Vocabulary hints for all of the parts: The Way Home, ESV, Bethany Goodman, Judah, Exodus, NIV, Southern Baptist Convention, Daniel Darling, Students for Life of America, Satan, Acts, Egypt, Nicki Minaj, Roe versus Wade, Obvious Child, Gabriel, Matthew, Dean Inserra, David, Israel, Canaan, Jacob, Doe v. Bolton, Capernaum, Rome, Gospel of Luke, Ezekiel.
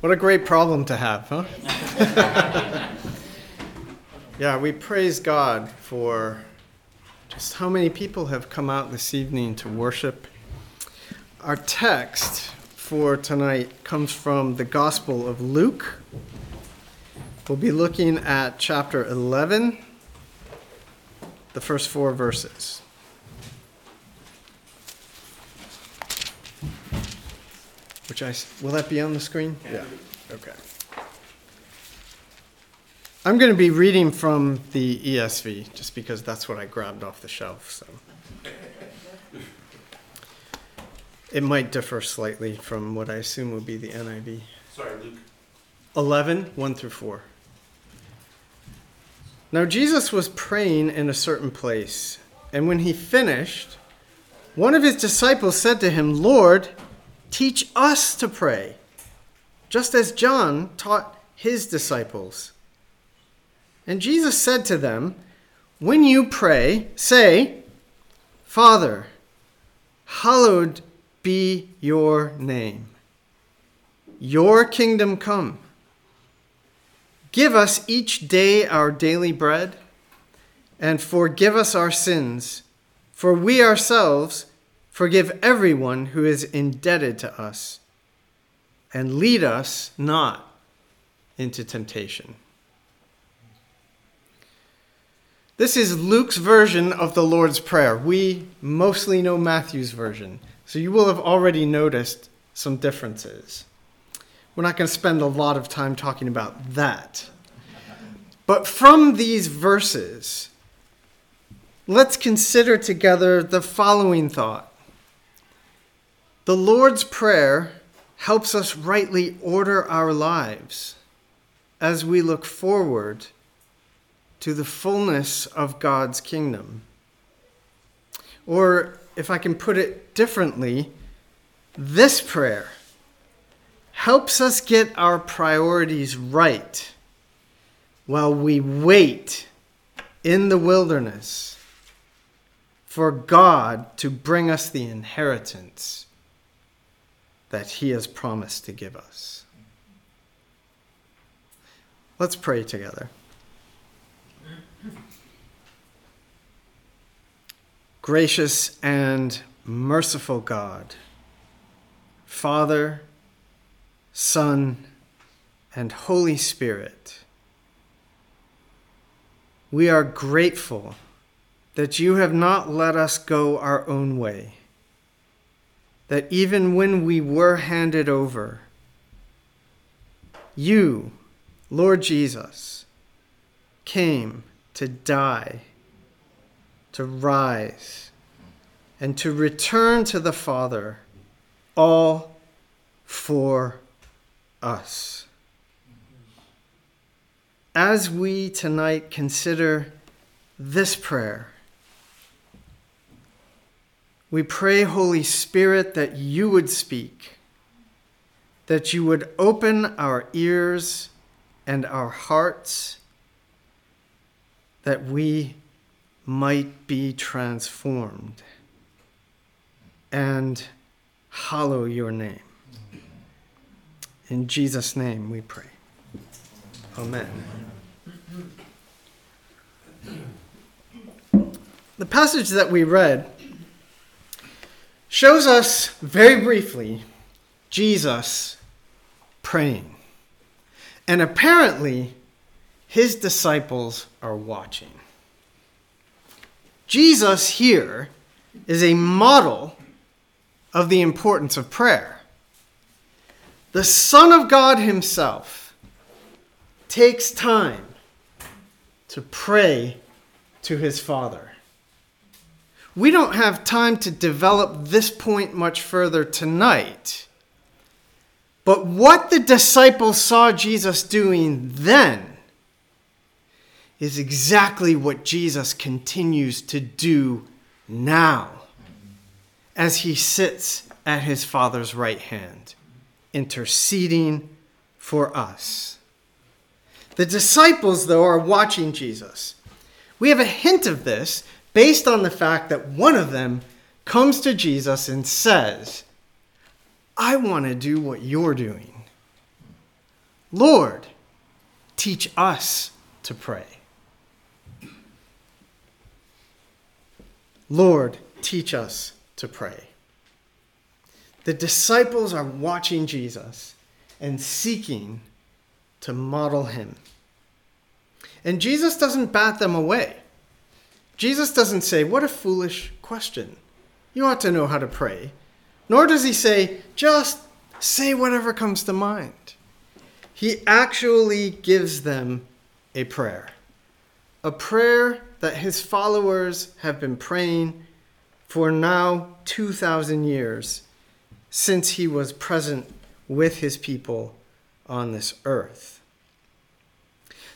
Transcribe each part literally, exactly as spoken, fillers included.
What a great problem to have, huh? Yeah, we praise God for just how many people have come out this evening to worship. Our text for tonight comes from the Gospel of Luke. We'll be looking at chapter eleven, the first four verses. Which I, will that be on the screen? Yeah. Okay. I'm going to be reading from the E S V, just because that's what I grabbed off the shelf. So it might differ slightly from what I assume would be the N I V. Sorry, Luke. eleven, one through four. Now Jesus was praying in a certain place, and when he finished, one of his disciples said to him, "Lord, teach us to pray, just as John taught his disciples." And Jesus said to them, "When you pray, say, 'Father, hallowed be your name. Your kingdom come. Give us each day our daily bread, and forgive us our sins, for we ourselves forgive everyone who is indebted to us, and lead us not into temptation." This is Luke's version of the Lord's Prayer. We mostly know Matthew's version, so you will have already noticed some differences. We're not going to spend a lot of time talking about that. But from these verses, let's consider together the following thought. The Lord's Prayer helps us rightly order our lives as we look forward to the fullness of God's kingdom. Or, if I can put it differently, this prayer helps us get our priorities right while we wait in the wilderness for God to bring us the inheritance that he has promised to give us. Let's pray together. Gracious and merciful God, Father, Son, and Holy Spirit, we are grateful that you have not let us go our own way, that even when we were handed over, you, Lord Jesus, came to die, to rise, and to return to the Father, all for us. As we tonight consider this prayer, we pray, Holy Spirit, that you would speak, that you would open our ears and our hearts, that we might be transformed and hallow your name. In Jesus' name we pray. Amen. The passage that we read shows us, very briefly, Jesus praying. And apparently, his disciples are watching. Jesus here is a model of the importance of prayer. The Son of God himself takes time to pray to his Father. We don't have time to develop this point much further tonight. But what the disciples saw Jesus doing then is exactly what Jesus continues to do now as he sits at his Father's right hand, interceding for us. The disciples, though, are watching Jesus. We have a hint of this based on the fact that one of them comes to Jesus and says, "I want to do what you're doing. Lord, teach us to pray. Lord, teach us to pray. The disciples are watching Jesus and seeking to model him. And Jesus doesn't bat them away. Jesus doesn't say, what a foolish question. You ought to know how to pray. Nor does he say, just say whatever comes to mind. He actually gives them a prayer. A prayer that his followers have been praying for now two thousand years since he was present with his people on this earth.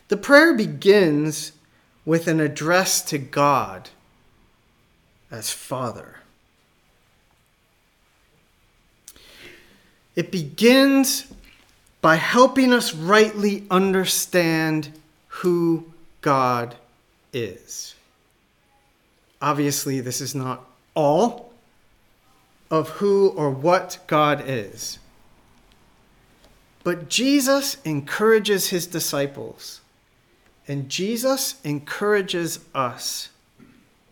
The prayer begins with an address to God as Father. It begins by helping us rightly understand who God is. Obviously, this is not all of who or what God is. But Jesus encourages his disciples, and Jesus encourages us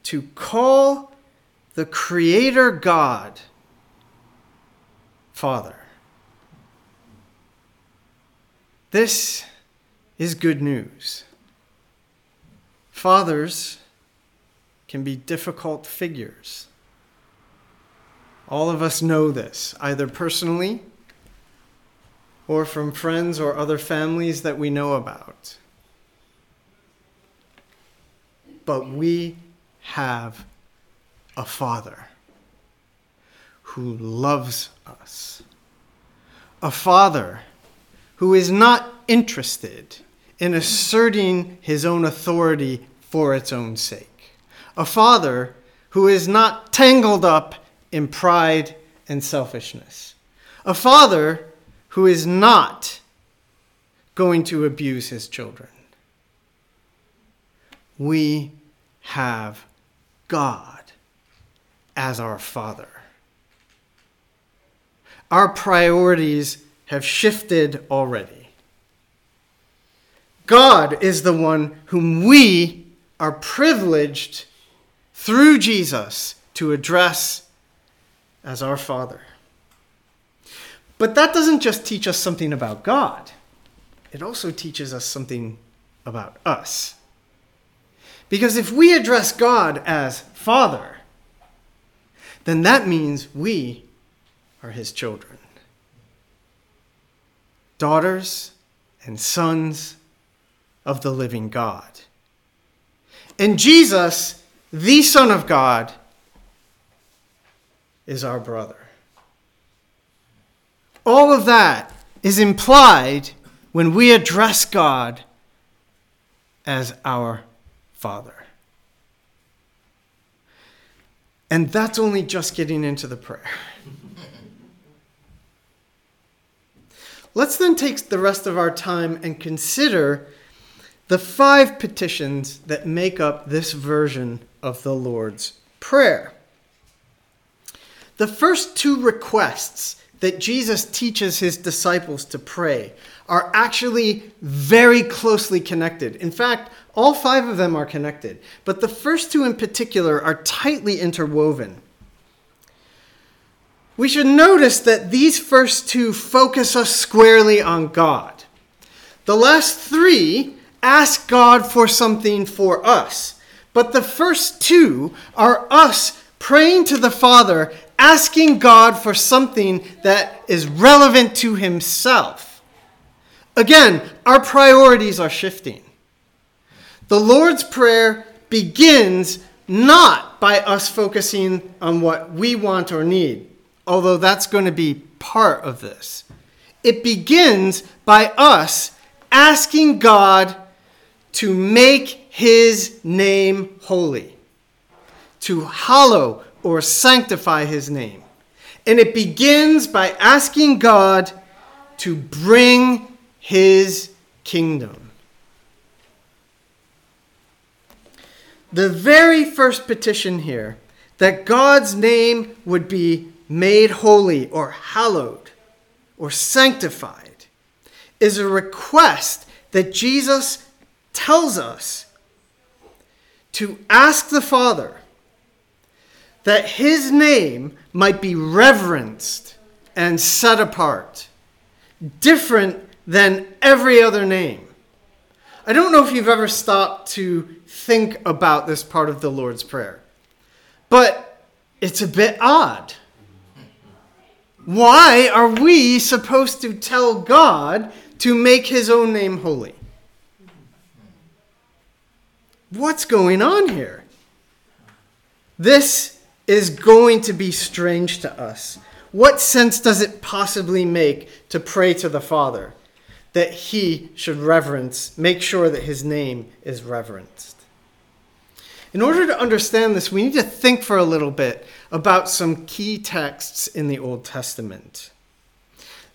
to call the Creator God Father. This is good news. Fathers can be difficult figures. All of us know this, either personally or from friends or other families that we know about. But we have a Father who loves us. A Father who is not interested in asserting his own authority for its own sake. A Father who is not tangled up in pride and selfishness. A Father who is not going to abuse his children. We have God as our Father. Our priorities have shifted already. God is the one whom we are privileged through Jesus to address as our Father. But that doesn't just teach us something about God. It also teaches us something about us. Because if we address God as Father, then that means we are his children. Daughters and sons of the living God. And Jesus, the Son of God, is our brother. All of that is implied when we address God as our Father. And that's only just getting into the prayer. Let's then take the rest of our time and consider the five petitions that make up this version of the Lord's Prayer. The first two requests that Jesus teaches his disciples to pray are actually very closely connected. In fact, all five of them are connected, but the first two in particular are tightly interwoven. We should notice that these first two focus us squarely on God. The last three ask God for something for us, but the first two are us praying to the Father, asking God for something that is relevant to himself. Again, our priorities are shifting. The Lord's Prayer begins not by us focusing on what we want or need, although that's going to be part of this. It begins by us asking God to make his name holy, to hallow or sanctify his name. And it begins by asking God to bring his kingdom. The very first petition here, that God's name would be made holy or hallowed or sanctified, is a request that Jesus tells us to ask the Father that his name might be reverenced and set apart, different than every other name. I don't know if you've ever stopped to think about this part of the Lord's Prayer, but it's a bit odd. Why are we supposed to tell God to make his own name holy? What's going on here? This is going to be strange to us. What sense does it possibly make to pray to the Father that he should reverence, make sure that his name is reverenced? In order to understand this, we need to think for a little bit about some key texts in the Old Testament.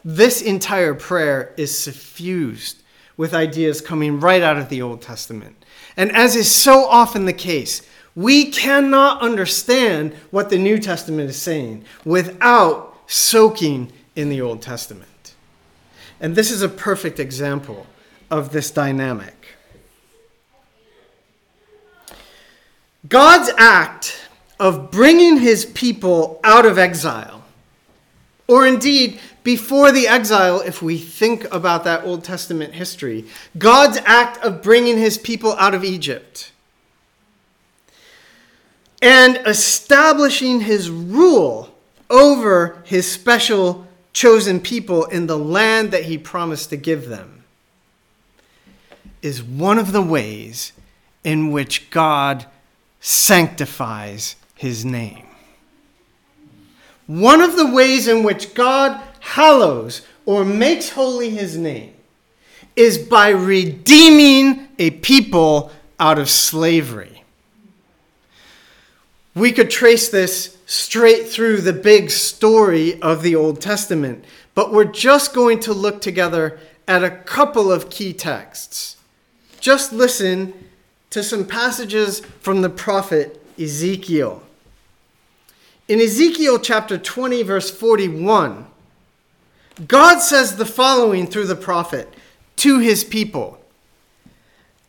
This entire prayer is suffused with ideas coming right out of the Old Testament. And as is so often the case, we cannot understand what the New Testament is saying without soaking in the Old Testament. And this is a perfect example of this dynamic. God's act of bringing his people out of exile, or indeed before the exile, if we think about that Old Testament history, God's act of bringing his people out of Egypt and establishing his rule over his special chosen people in the land that he promised to give them is one of the ways in which God sanctifies his name. One of the ways in which God hallows or makes holy his name is by redeeming a people out of slavery. We could trace this straight through the big story of the Old Testament, but we're just going to look together at a couple of key texts. Just listen to some passages from the prophet Ezekiel. In Ezekiel chapter twenty, verse forty-one, God says the following through the prophet to his people: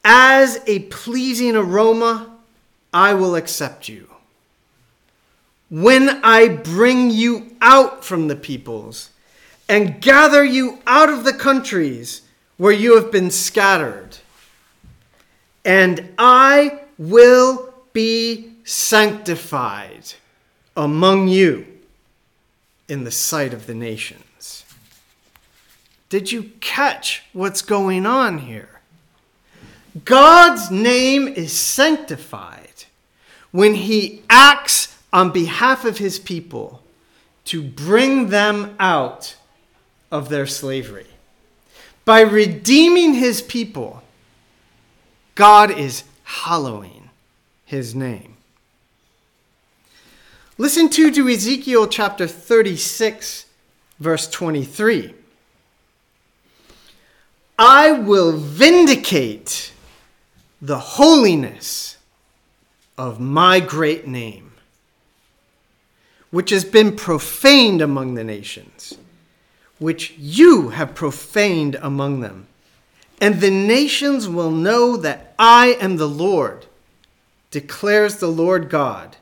"As a pleasing aroma, I will accept you. When I bring you out from the peoples and gather you out of the countries where you have been scattered, and I will be sanctified among you in the sight of the nations." Did you catch what's going on here? God's name is sanctified when he acts on behalf of his people to bring them out of their slavery. By redeeming his people, God is hallowing his name. Listen to, to Ezekiel chapter thirty-six, verse twenty-three. "I will vindicate the holiness of my great name, which has been profaned among the nations, which you have profaned among them. And the nations will know that I am the Lord, declares the Lord God,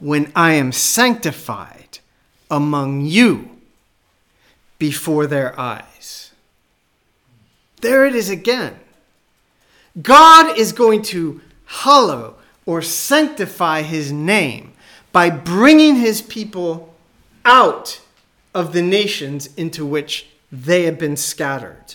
when I am sanctified among you before their eyes." There it is again. God is going to hallow or sanctify his name by bringing his people out of the nations into which they have been scattered.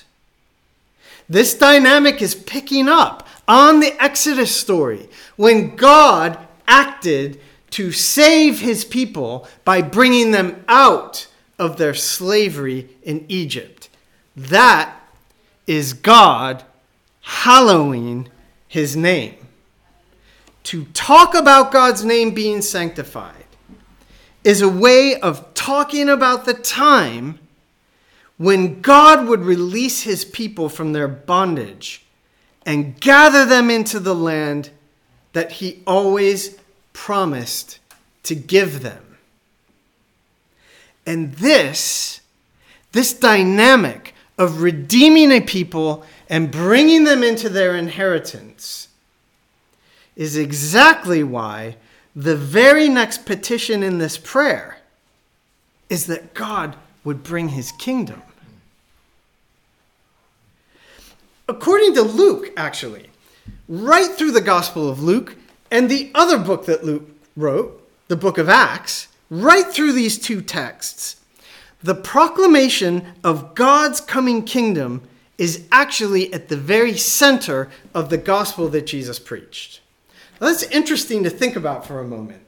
This dynamic is picking up on the Exodus story when God acted to save his people by bringing them out of their slavery in Egypt. That is God hallowing his name. To talk about God's name being sanctified is a way of talking about the time when God would release his people from their bondage and gather them into the land that he always promised to give them. And this, this dynamic of redeeming a people and bringing them into their inheritance is exactly why the very next petition in this prayer is that God would bring his kingdom. According to Luke, actually, right through the Gospel of Luke and the other book that Luke wrote, the book of Acts, right through these two texts, the proclamation of God's coming kingdom is actually at the very center of the gospel that Jesus preached. Now, that's interesting to think about for a moment.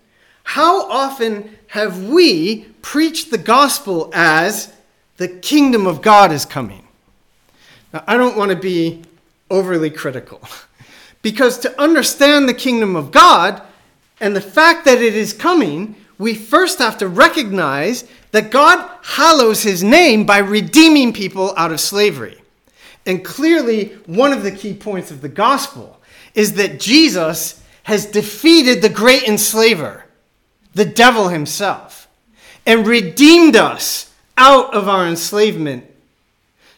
How often have we preached the gospel as the kingdom of God is coming? Now, I don't want to be overly critical, because to understand the kingdom of God and the fact that it is coming, we first have to recognize that God hallows his name by redeeming people out of slavery. And clearly, one of the key points of the gospel is that Jesus has defeated the great enslaver, the devil himself, and redeemed us out of our enslavement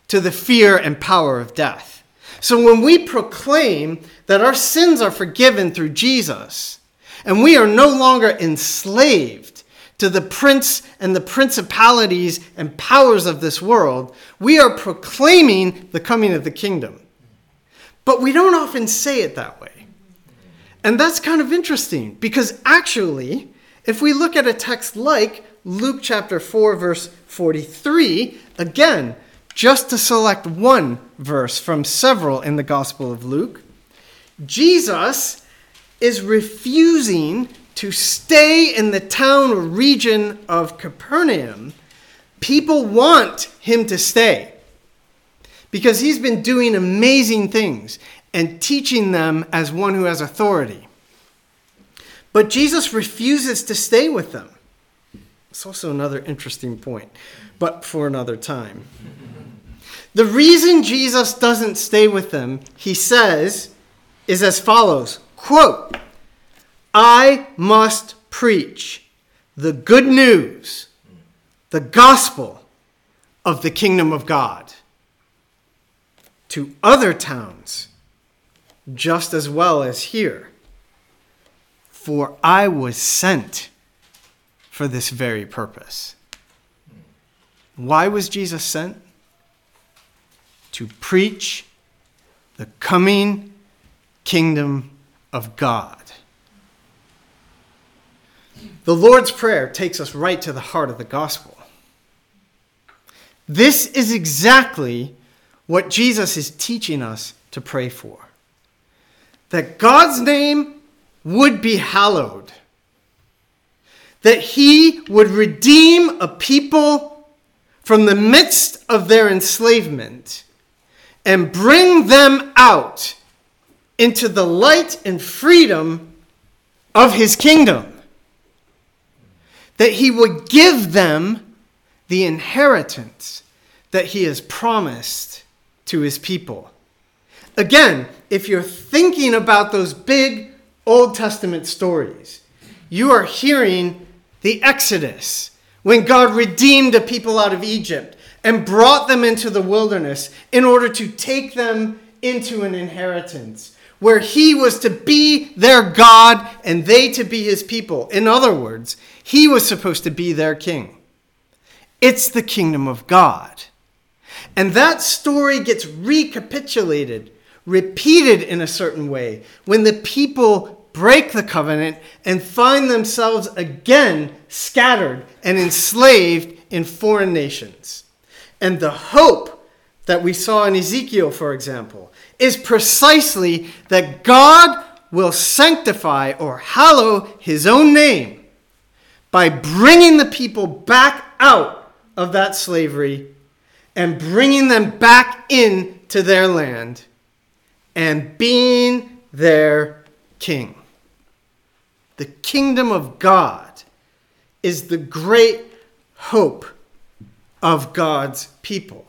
to the fear and power of death. So when we proclaim that our sins are forgiven through Jesus, and we are no longer enslaved to the prince and the principalities and powers of this world, we are proclaiming the coming of the kingdom. But we don't often say it that way. And that's kind of interesting, because actually, if we look at a text like Luke chapter four, verse forty-three, again, just to select one verse from several in the Gospel of Luke, Jesus is refusing to stay in the town or region of Capernaum. People want him to stay because he's been doing amazing things and teaching them as one who has authority. But Jesus refuses to stay with them. It's also another interesting point, but for another time. The reason Jesus doesn't stay with them, he says, is as follows. Quote, I must preach the good news, the gospel of the kingdom of God to other towns, just as well as here. For I was sent for this very purpose. Why was Jesus sent? To preach the coming kingdom of God. The Lord's Prayer takes us right to the heart of the gospel. This is exactly what Jesus is teaching us to pray for. That God's name would be hallowed. That he would redeem a people from the midst of their enslavement and bring them out into the light and freedom of his kingdom, that he would give them the inheritance that he has promised to his people. Again, if you're thinking about those big Old Testament stories, you are hearing the Exodus, when God redeemed a people out of Egypt and brought them into the wilderness in order to take them into an inheritance, where he was to be their God and they to be his people. In other words, he was supposed to be their king. It's the kingdom of God. And that story gets recapitulated, repeated in a certain way, when the people break the covenant and find themselves again scattered and enslaved in foreign nations. And the hope that we saw in Ezekiel, for example, is precisely that God will sanctify or hallow his own name by bringing the people back out of that slavery and bringing them back into their land and being their king. The kingdom of God is the great hope of God's people.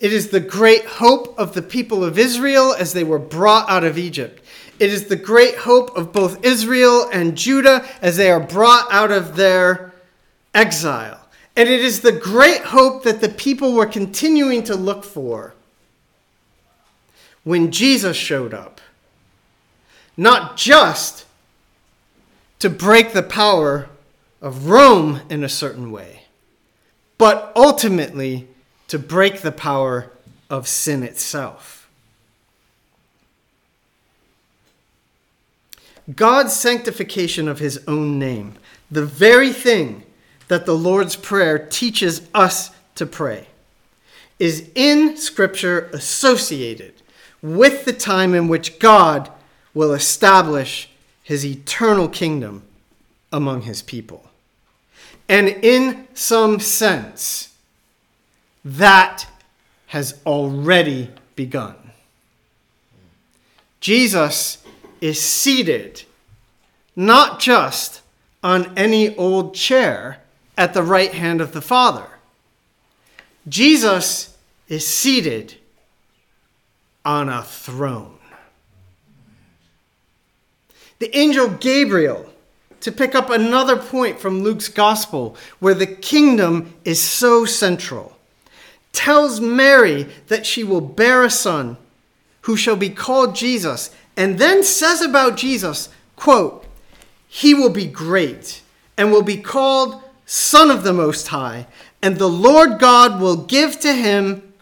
It is the great hope of the people of Israel as they were brought out of Egypt. It is the great hope of both Israel and Judah as they are brought out of their exile. And it is the great hope that the people were continuing to look for when Jesus showed up. Not just to break the power of Rome in a certain way, but ultimately to break the power of sin itself. God's sanctification of his own name, the very thing that the Lord's Prayer teaches us to pray, is in Scripture associated with the time in which God will establish his eternal kingdom among his people. And in some sense, that has already begun. Jesus is seated not just on any old chair at the right hand of the Father. Jesus is seated on a throne. The angel Gabriel, to pick up another point from Luke's gospel, where the kingdom is so central, tells Mary that she will bear a son who shall be called Jesus, and then says about Jesus, quote, "He will be great and will be called Son of the Most High, and the Lord God will give to him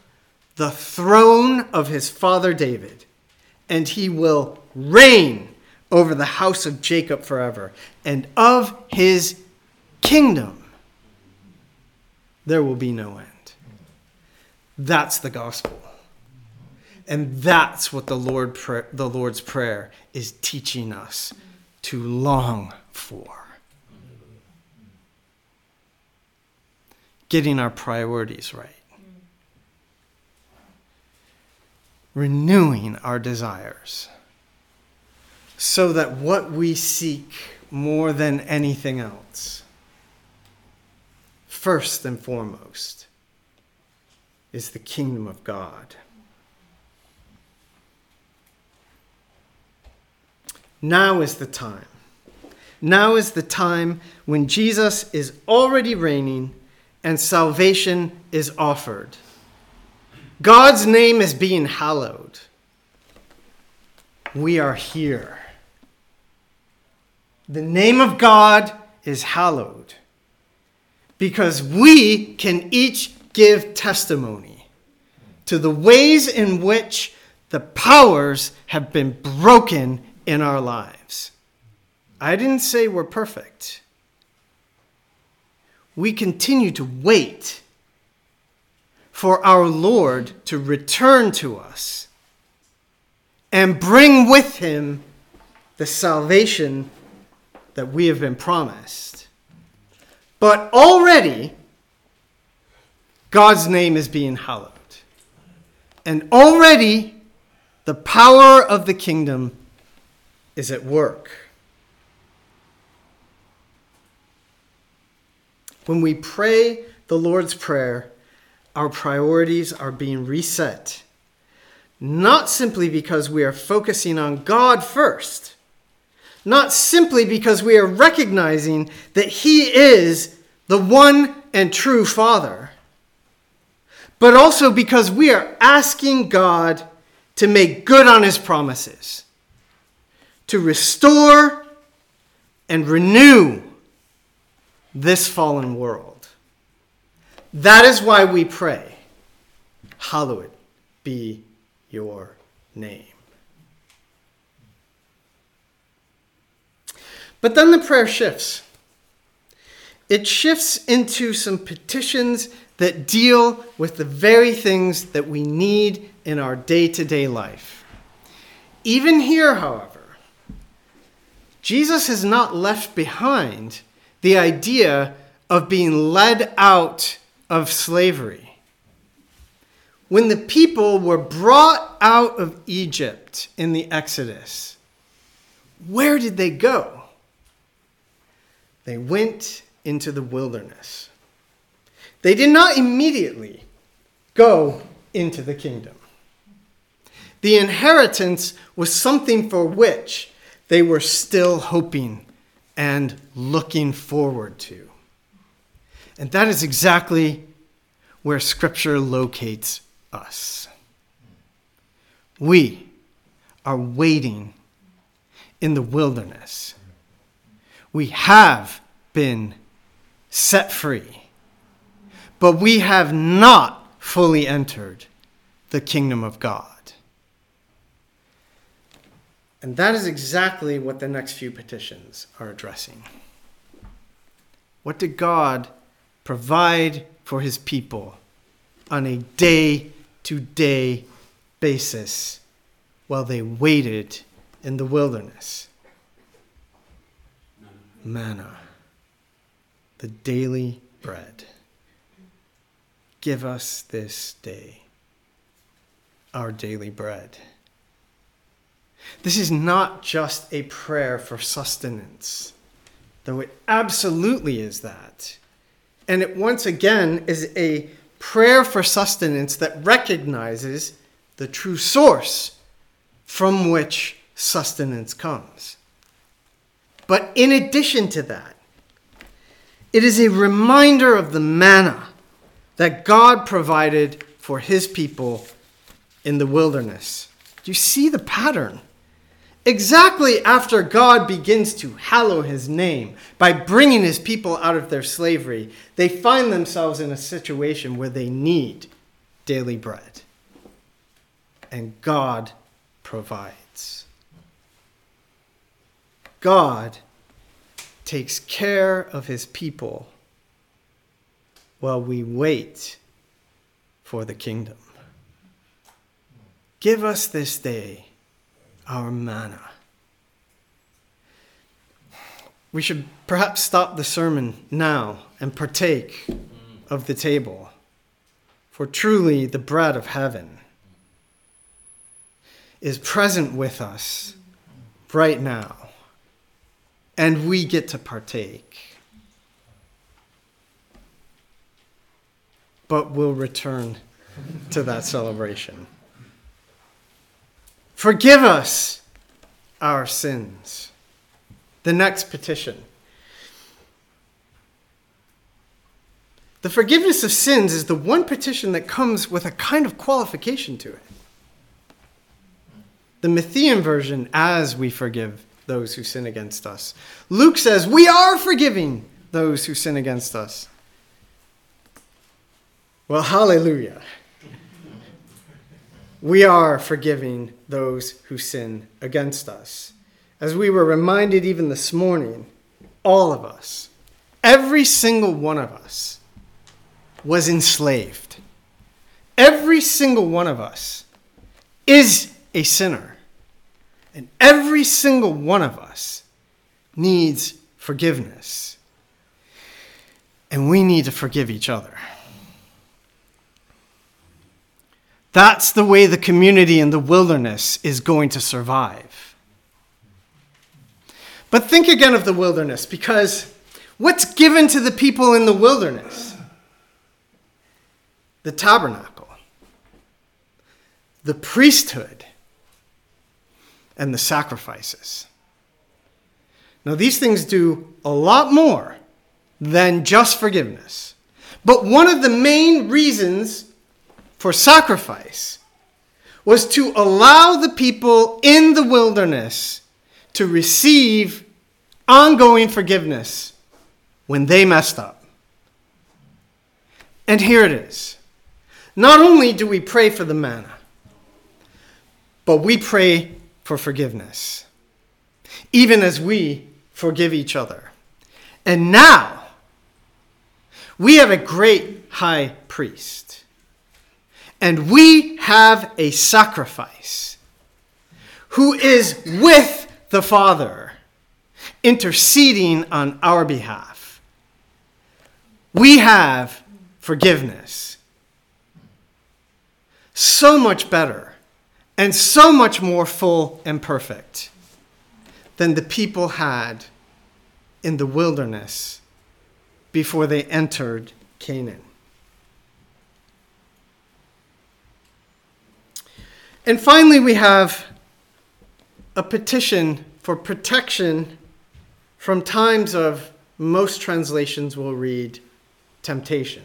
the throne of his father David, and he will reign over the house of Jacob forever, and of his kingdom there will be no end." That's the gospel. And that's what the Lord pra- the Lord's Prayer is teaching us to long for. Getting our priorities right. Renewing our desires. So that what we seek more than anything else, first and foremost, is the kingdom of God. Now is the time. Now is the time when Jesus is already reigning and salvation is offered. God's name is being hallowed. We are here. The name of God is hallowed because we can each give testimony to the ways in which the powers have been broken in our lives. I didn't say we're perfect. We continue to wait for our Lord to return to us and bring with him the salvation that we have been promised. But already, God's name is being hallowed. And already, the power of the kingdom is at work. When we pray the Lord's Prayer, our priorities are being reset. Not simply because we are focusing on God first, not simply because we are recognizing that he is the one and true Father, but also because we are asking God to make good on his promises, to restore and renew this fallen world. That is why we pray, "Hallowed be your name." But then the prayer shifts. It shifts into some petitions that deal with the very things that we need in our day-to-day life. Even here, however, Jesus has not left behind the idea of being led out of slavery. When the people were brought out of Egypt in the Exodus, where did they go? They went into the wilderness. They did not immediately go into the kingdom. The inheritance was something for which they were still hoping and looking forward to. And that is exactly where Scripture locates us. We are waiting in the wilderness. We have been set free, but we have not fully entered the kingdom of God. And that is exactly what the next few petitions are addressing. What did God provide for his people on a day-to-day basis while they waited in the wilderness? Manna, the daily bread. Give us this day our daily bread. This is not just a prayer for sustenance, though it absolutely is that. And it once again is a prayer for sustenance that recognizes the true source from which sustenance comes. But in addition to that, it is a reminder of the manna that God provided for his people in the wilderness. Do you see the pattern? Exactly after God begins to hallow his name by bringing his people out of their slavery, they find themselves in a situation where they need daily bread. And God provides. God takes care of his people while we wait for the kingdom. Give us this day our manna. We should perhaps stop the sermon now and partake of the table, for truly the bread of heaven is present with us right now, and we get to partake. But we'll return to that celebration. Forgive us our sins. The next petition. The forgiveness of sins is the one petition that comes with a kind of qualification to it. The Matthean version, as we forgive those who sin against us. Luke says, we are forgiving those who sin against us. Well, hallelujah. We are forgiving those who sin against us. As we were reminded even this morning, all of us, every single one of us, was enslaved. Every single one of us is a sinner. And every single one of us needs forgiveness. And we need to forgive each other. That's the way the community in the wilderness is going to survive. But think again of the wilderness, because what's given to the people in the wilderness? The tabernacle, the priesthood, and the sacrifices. Now, these things do a lot more than just forgiveness. But one of the main reasons for sacrifice was to allow the people in the wilderness to receive ongoing forgiveness when they messed up. And here it is. Not only do we pray for the manna, but we pray for forgiveness, even as we forgive each other. And now, we have a great high priest. And we have a sacrifice who is with the Father, interceding on our behalf. We have forgiveness. So much better and so much more full and perfect than the people had in the wilderness before they entered Canaan. And finally, we have a petition for protection from times of, most translations will read, temptation.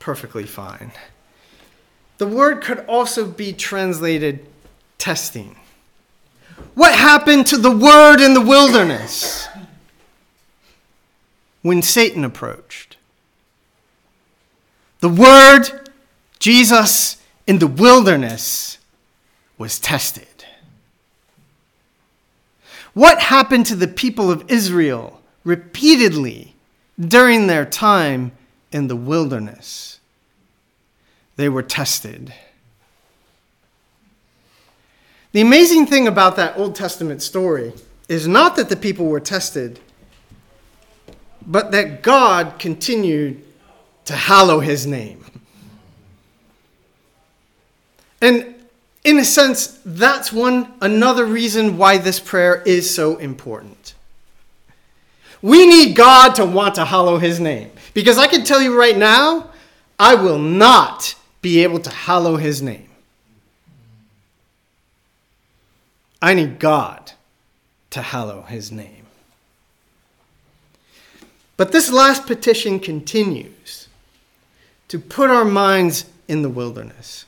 Perfectly fine. The word could also be translated testing. What happened to the word in the wilderness when Satan approached? The word, Jesus, in the wilderness was tested. What happened to the people of Israel repeatedly during their time in the wilderness? They were tested. The amazing thing about that Old Testament story is not that the people were tested, but that God continued to hallow his name. And in a sense, that's one another reason why this prayer is so important. We need God to want to hallow his name, because I can tell you right now, I will not be able to hallow his name. I need God to hallow his name. But this last petition continues to put our minds in the wilderness.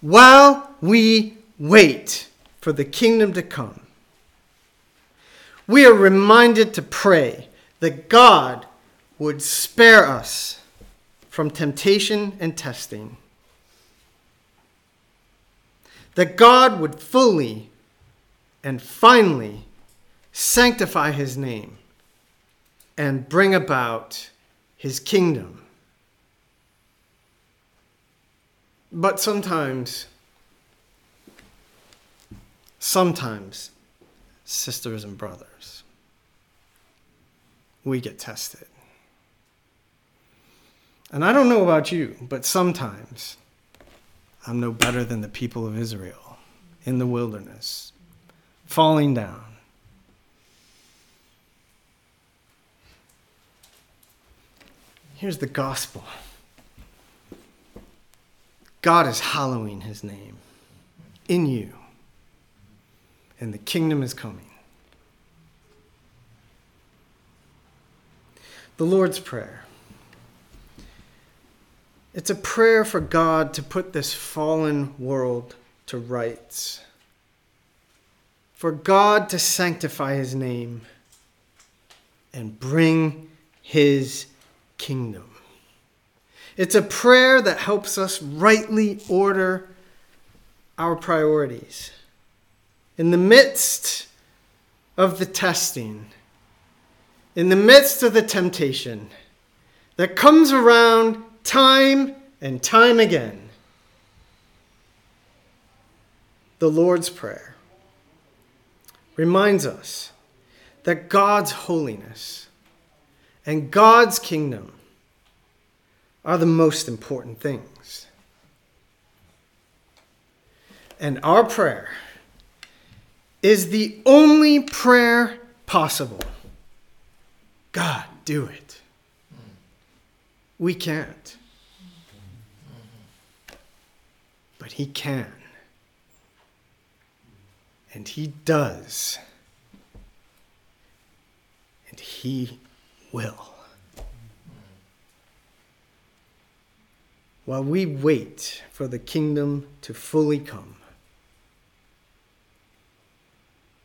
While we wait for the kingdom to come, we are reminded to pray that God would spare us from temptation and testing, that God would fully and finally sanctify his name and bring about his kingdom. But sometimes, sometimes, sisters and brothers, we get tested. And I don't know about you, but sometimes I'm no better than the people of Israel in the wilderness, falling down. Here's the gospel. God is hallowing his name in you, and the kingdom is coming. The Lord's Prayer. It's a prayer for God to put this fallen world to rights, for God to sanctify his name and bring his kingdom. It's a prayer that helps us rightly order our priorities in the midst of the testing, in the midst of the temptation that comes around time and time again. The Lord's Prayer reminds us that God's holiness and God's kingdom are the most important things. And our prayer is the only prayer possible. God, do it. We can't. But he can. And he does. And he will. While we wait for the kingdom to fully come,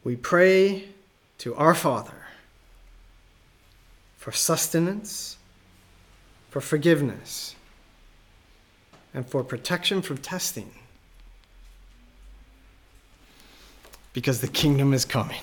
we pray to our Father for sustenance, for forgiveness, and for protection from testing, because the kingdom is coming.